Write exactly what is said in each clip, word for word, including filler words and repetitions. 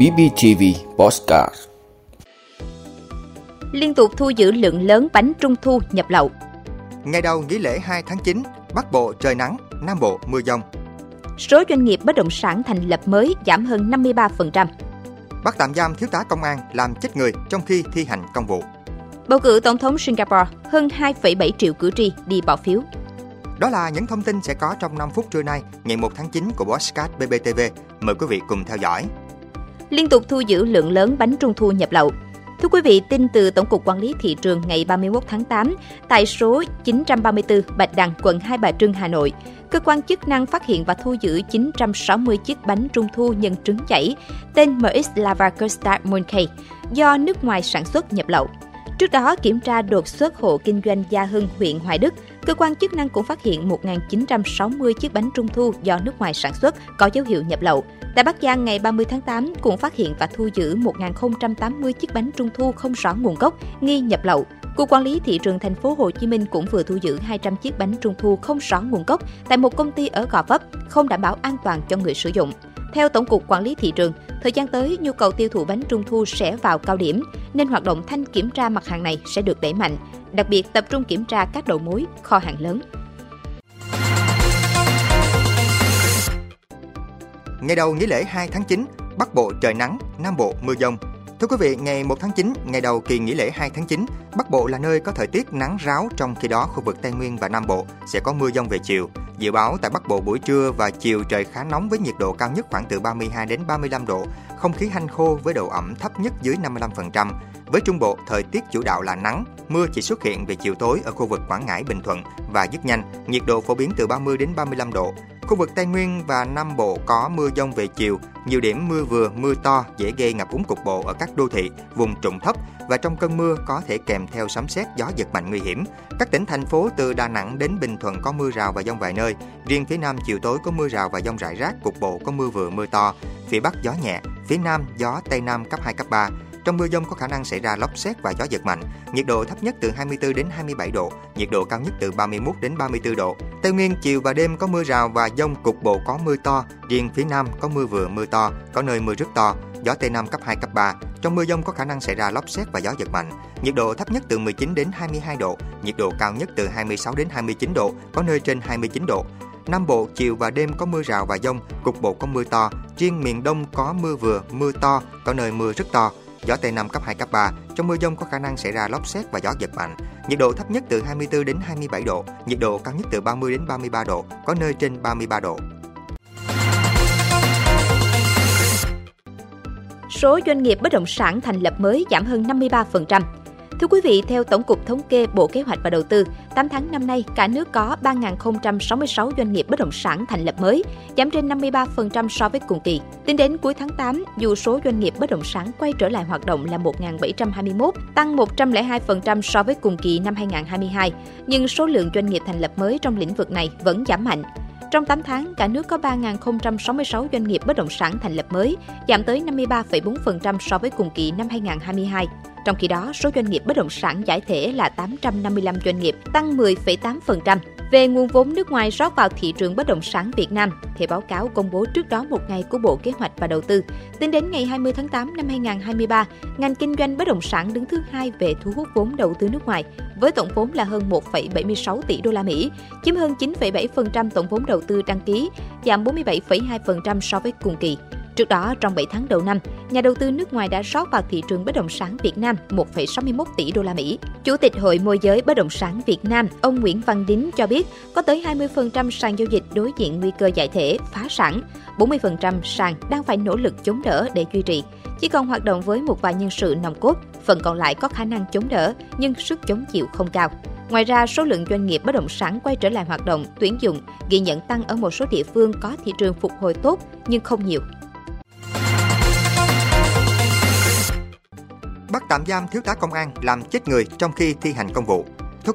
bê pê tê vê Postcard liên tục thu giữ lượng lớn bánh trung thu nhập lậu. Ngày đầu nghỉ lễ hai tháng chín, Bắc Bộ trời nắng, Nam Bộ mưa dông. Số doanh nghiệp bất động sản thành lập mới giảm hơn năm mươi ba phần trăm. Bắt tạm giam thiếu tá công an làm chết người trong khi thi hành công vụ. Bầu cử tổng thống Singapore, hơn hai phẩy bảy triệu cử tri đi bỏ phiếu. Đó là những thông tin sẽ có trong năm phút trưa nay, ngày mùng một tháng chín của Podcast bê pê tê vê. Mời quý vị cùng theo dõi. Liên tục thu giữ lượng lớn bánh trung thu nhập lậu. Thưa quý vị, tin từ Tổng cục Quản lý Thị trường ngày ba mươi mốt tháng tám, tại số chín trăm ba mươi tư Bạch Đằng, quận Hai Bà Trưng, Hà Nội, cơ quan chức năng phát hiện và thu giữ chín trăm sáu mươi chiếc bánh trung thu nhân trứng chảy tên em ích Lavakostar Mooncake do nước ngoài sản xuất nhập lậu. Trước đó, kiểm tra đột xuất hộ kinh doanh Gia Hưng, huyện Hoài Đức, cơ quan chức năng cũng phát hiện một nghìn chín trăm sáu mươi chiếc bánh trung thu do nước ngoài sản xuất có dấu hiệu nhập lậu. Tại Bắc Giang ngày ba mươi tháng tám cũng phát hiện và thu giữ một nghìn không trăm tám mươi chiếc bánh trung thu không rõ nguồn gốc, nghi nhập lậu. Cục Quản lý Thị trường thành phố Hồ Chí Minh cũng vừa thu giữ hai trăm chiếc bánh trung thu không rõ nguồn gốc tại một công ty ở Gò Vấp, không đảm bảo an toàn cho người sử dụng. Theo Tổng cục Quản lý Thị trường, thời gian tới nhu cầu tiêu thụ bánh trung thu sẽ vào cao điểm, nên hoạt động thanh kiểm tra mặt hàng này sẽ được đẩy mạnh, đặc biệt tập trung kiểm tra các đầu mối, kho hàng lớn. Ngày đầu nghỉ lễ hai tháng chín, Bắc Bộ trời nắng, Nam Bộ mưa dông. Thưa quý vị, ngày một tháng chín, ngày đầu kỳ nghỉ lễ hai tháng chín, Bắc Bộ là nơi có thời tiết nắng ráo, trong khi đó khu vực Tây Nguyên và Nam Bộ sẽ có mưa dông về chiều. Dự báo tại Bắc Bộ buổi trưa và chiều trời khá nóng với nhiệt độ cao nhất khoảng từ ba mươi hai đến ba mươi lăm độ, không khí hanh khô với độ ẩm thấp nhất dưới năm mươi lăm phần trăm. Với Trung Bộ, thời tiết chủ đạo là nắng, mưa chỉ xuất hiện về chiều tối ở khu vực Quảng Ngãi, Bình Thuận và dứt nhanh, nhiệt độ phổ biến từ ba mươi đến ba mươi lăm độ. Khu vực Tây Nguyên và Nam Bộ có mưa dông về chiều, nhiều điểm mưa vừa, mưa to, dễ gây ngập úng cục bộ ở các đô thị, vùng trũng thấp và trong cơn mưa có thể kèm theo sấm sét, gió giật mạnh nguy hiểm. Các tỉnh thành phố từ Đà Nẵng đến Bình Thuận có mưa rào và dông vài nơi, riêng phía Nam chiều tối có mưa rào và dông rải rác, cục bộ có mưa vừa, mưa to, phía Bắc gió nhẹ, phía Nam gió Tây Nam cấp hai, cấp ba. Trong mưa dông có khả năng xảy ra lốc sét và gió giật mạnh, nhiệt độ thấp nhất từ hai mươi tư đến hai mươi bảy độ, nhiệt độ cao nhất từ ba mươi mốt đến ba mươi tư độ. Tây Nguyên chiều và đêm có mưa rào và dông, cục bộ có mưa to, riêng phía Nam có mưa vừa, mưa to, có nơi mưa rất to, gió Tây Nam cấp hai, cấp ba. Trong mưa dông có khả năng xảy ra lốc sét và gió giật mạnh, nhiệt độ thấp nhất từ mười chín đến hai mươi hai độ, nhiệt độ cao nhất từ hai mươi sáu đến hai mươi chín độ, có nơi trên hai mươi chín độ. Nam Bộ chiều và đêm có mưa rào và dông, cục bộ có mưa to, riêng miền Đông có mưa vừa, mưa to, có nơi mưa rất to. Gió Tây Nam cấp hai, cấp ba, trong mưa dông có khả năng xảy ra lốc sét và gió giật mạnh. Nhiệt độ thấp nhất từ hai mươi tư đến hai mươi bảy độ, nhiệt độ cao nhất từ ba mươi đến ba mươi ba độ, có nơi trên ba mươi ba độ. Số doanh nghiệp bất động sản thành lập mới giảm hơn năm mươi ba phần trăm. Thưa quý vị, theo Tổng cục Thống kê Bộ Kế hoạch và Đầu tư, tám tháng năm nay, cả nước có ba nghìn không trăm sáu mươi sáu doanh nghiệp bất động sản thành lập mới, giảm trên năm mươi ba phần trăm so với cùng kỳ. Tính đến cuối tháng tám, dù số doanh nghiệp bất động sản quay trở lại hoạt động là một nghìn bảy trăm hai mươi mốt, tăng một trăm lẻ hai phần trăm so với cùng kỳ năm hai nghìn không trăm hai mươi hai, nhưng số lượng doanh nghiệp thành lập mới trong lĩnh vực này vẫn giảm mạnh. Trong tám tháng, cả nước có ba nghìn không trăm sáu mươi sáu doanh nghiệp bất động sản thành lập mới, giảm tới năm mươi ba phẩy bốn phần trăm so với cùng kỳ năm hai nghìn không trăm hai mươi hai. Trong khi đó, số doanh nghiệp bất động sản giải thể là tám trăm năm mươi lăm doanh nghiệp, tăng mười phẩy tám phần trăm. Về nguồn vốn nước ngoài rót vào thị trường bất động sản Việt Nam, theo báo cáo công bố trước đó một ngày của Bộ Kế hoạch và Đầu tư, tính đến ngày hai mươi tháng tám năm hai nghìn không trăm hai mươi ba, ngành kinh doanh bất động sản đứng thứ hai về thu hút vốn đầu tư nước ngoài, với tổng vốn là hơn một phẩy bảy mươi sáu tỷ đô la Mỹ, chiếm hơn chín phẩy bảy phần trăm tổng vốn đầu tư đăng ký, giảm bốn mươi bảy phẩy hai phần trăm so với cùng kỳ. Trước đó, trong bảy tháng đầu năm, nhà đầu tư nước ngoài đã rót vào thị trường bất động sản Việt Nam một phẩy sáu mươi mốt tỷ đô la Mỹ. Chủ tịch Hội Môi giới Bất động sản Việt Nam, ông Nguyễn Văn Đính cho biết có tới hai mươi phần trăm sàn giao dịch đối diện nguy cơ giải thể, phá sản, bốn mươi phần trăm sàn đang phải nỗ lực chống đỡ để duy trì. Chỉ còn hoạt động với một vài nhân sự nòng cốt, phần còn lại có khả năng chống đỡ nhưng sức chống chịu không cao. Ngoài ra, số lượng doanh nghiệp bất động sản quay trở lại hoạt động, tuyển dụng ghi nhận tăng ở một số địa phương có thị trường phục hồi tốt nhưng không nhiều. Bắt tạm giam thiếu tá công an làm chết người trong khi thi hành công vụ.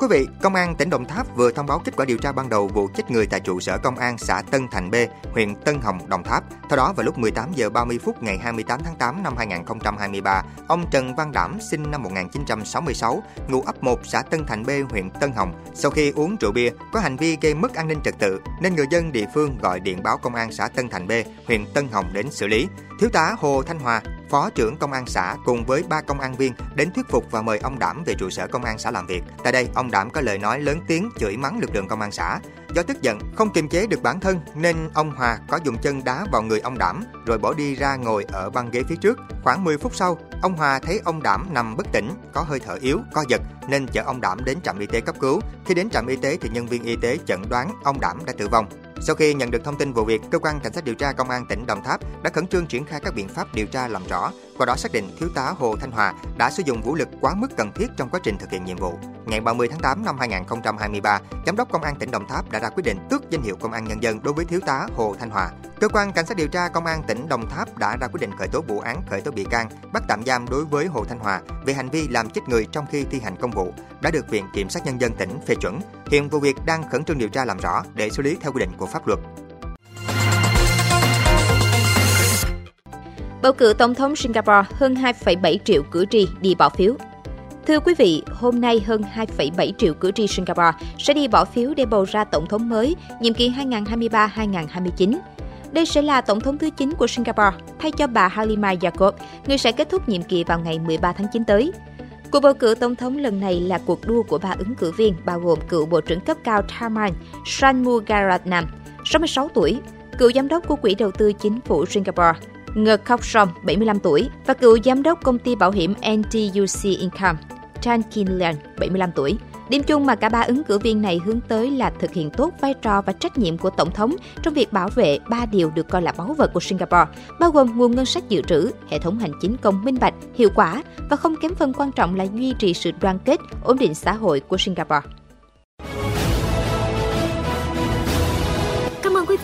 Thưa quý vị, Công an tỉnh Đồng Tháp vừa thông báo kết quả điều tra ban đầu vụ chết người tại trụ sở Công an xã Tân Thành B, huyện Tân Hồng, Đồng Tháp. Theo đó, vào lúc mười tám giờ ba mươi phút ngày hai mươi tám tháng tám năm hai nghìn không trăm hai mươi ba, ông Trần Văn Đảm sinh năm một nghìn chín trăm sáu mươi sáu, ngụ ấp một xã Tân Thành B, huyện Tân Hồng, sau khi uống rượu bia có hành vi gây mất an ninh trật tự nên người dân địa phương gọi điện báo Công an xã Tân Thành B, huyện Tân Hồng đến xử lý. Thiếu tá Hồ Thanh Hòa, Phó trưởng Công an xã cùng với ba công an viên đến thuyết phục và mời ông Đảm về trụ sở Công an xã làm việc. Tại đây, ông Đảm có lời nói lớn tiếng chửi mắng lực lượng Công an xã. Do tức giận, không kiềm chế được bản thân nên ông Hòa có dùng chân đá vào người ông Đảm rồi bỏ đi ra ngồi ở băng ghế phía trước. Khoảng mười phút sau, ông Hòa thấy ông Đảm nằm bất tỉnh, có hơi thở yếu, co giật nên chở ông Đảm đến trạm y tế cấp cứu. Khi đến trạm y tế thì nhân viên y tế chẩn đoán ông Đảm đã tử vong. Sau khi nhận được thông tin vụ việc, Cơ quan Cảnh sát điều tra Công an tỉnh Đồng Tháp đã khẩn trương triển khai các biện pháp điều tra làm rõ. Qua đó xác định Thiếu tá Hồ Thanh Hòa đã sử dụng vũ lực quá mức cần thiết trong quá trình thực hiện nhiệm vụ. Ngày ba mươi tháng tám năm hai nghìn không trăm hai mươi ba, Giám đốc Công an tỉnh Đồng Tháp đã ra quyết định tước danh hiệu Công an Nhân dân đối với Thiếu tá Hồ Thanh Hòa. Cơ quan Cảnh sát điều tra Công an tỉnh Đồng Tháp đã ra quyết định khởi tố vụ án, khởi tố bị can, bắt tạm giam đối với Hồ Thanh Hòa về hành vi làm chết người trong khi thi hành công vụ, đã được Viện Kiểm sát Nhân dân tỉnh phê chuẩn. Hiện vụ việc đang khẩn trương điều tra làm rõ để xử lý theo quy định của pháp luật. Bầu cử Tổng thống Singapore, hơn hai phẩy bảy triệu cử tri đi bỏ phiếu. Thưa quý vị, hôm nay hơn hai phẩy bảy triệu cử tri Singapore sẽ đi bỏ phiếu để bầu ra Tổng thống mới, nhiệm kỳ hai nghìn không trăm hai mươi ba đến hai nghìn không trăm hai mươi chín. Đây sẽ là Tổng thống thứ chín của Singapore, thay cho bà Halimah Yacob, người sẽ kết thúc nhiệm kỳ vào ngày mười ba tháng chín tới. Cuộc bầu cử Tổng thống lần này là cuộc đua của ba ứng cử viên, bao gồm cựu Bộ trưởng cấp cao Tharman Shanmugaratnam, sáu mươi sáu tuổi, cựu Giám đốc của Quỹ đầu tư Chính phủ Singapore, Ng Kok Song, bảy mươi lăm tuổi, và cựu Giám đốc công ty bảo hiểm en tê u xê Income, Tan Kin Lian, bảy mươi lăm tuổi. Điểm chung mà cả ba ứng cử viên này hướng tới là thực hiện tốt vai trò và trách nhiệm của Tổng thống trong việc bảo vệ ba điều được coi là báu vật của Singapore, bao gồm nguồn ngân sách dự trữ, hệ thống hành chính công minh bạch, hiệu quả và không kém phần quan trọng là duy trì sự đoàn kết, ổn định xã hội của Singapore. Quý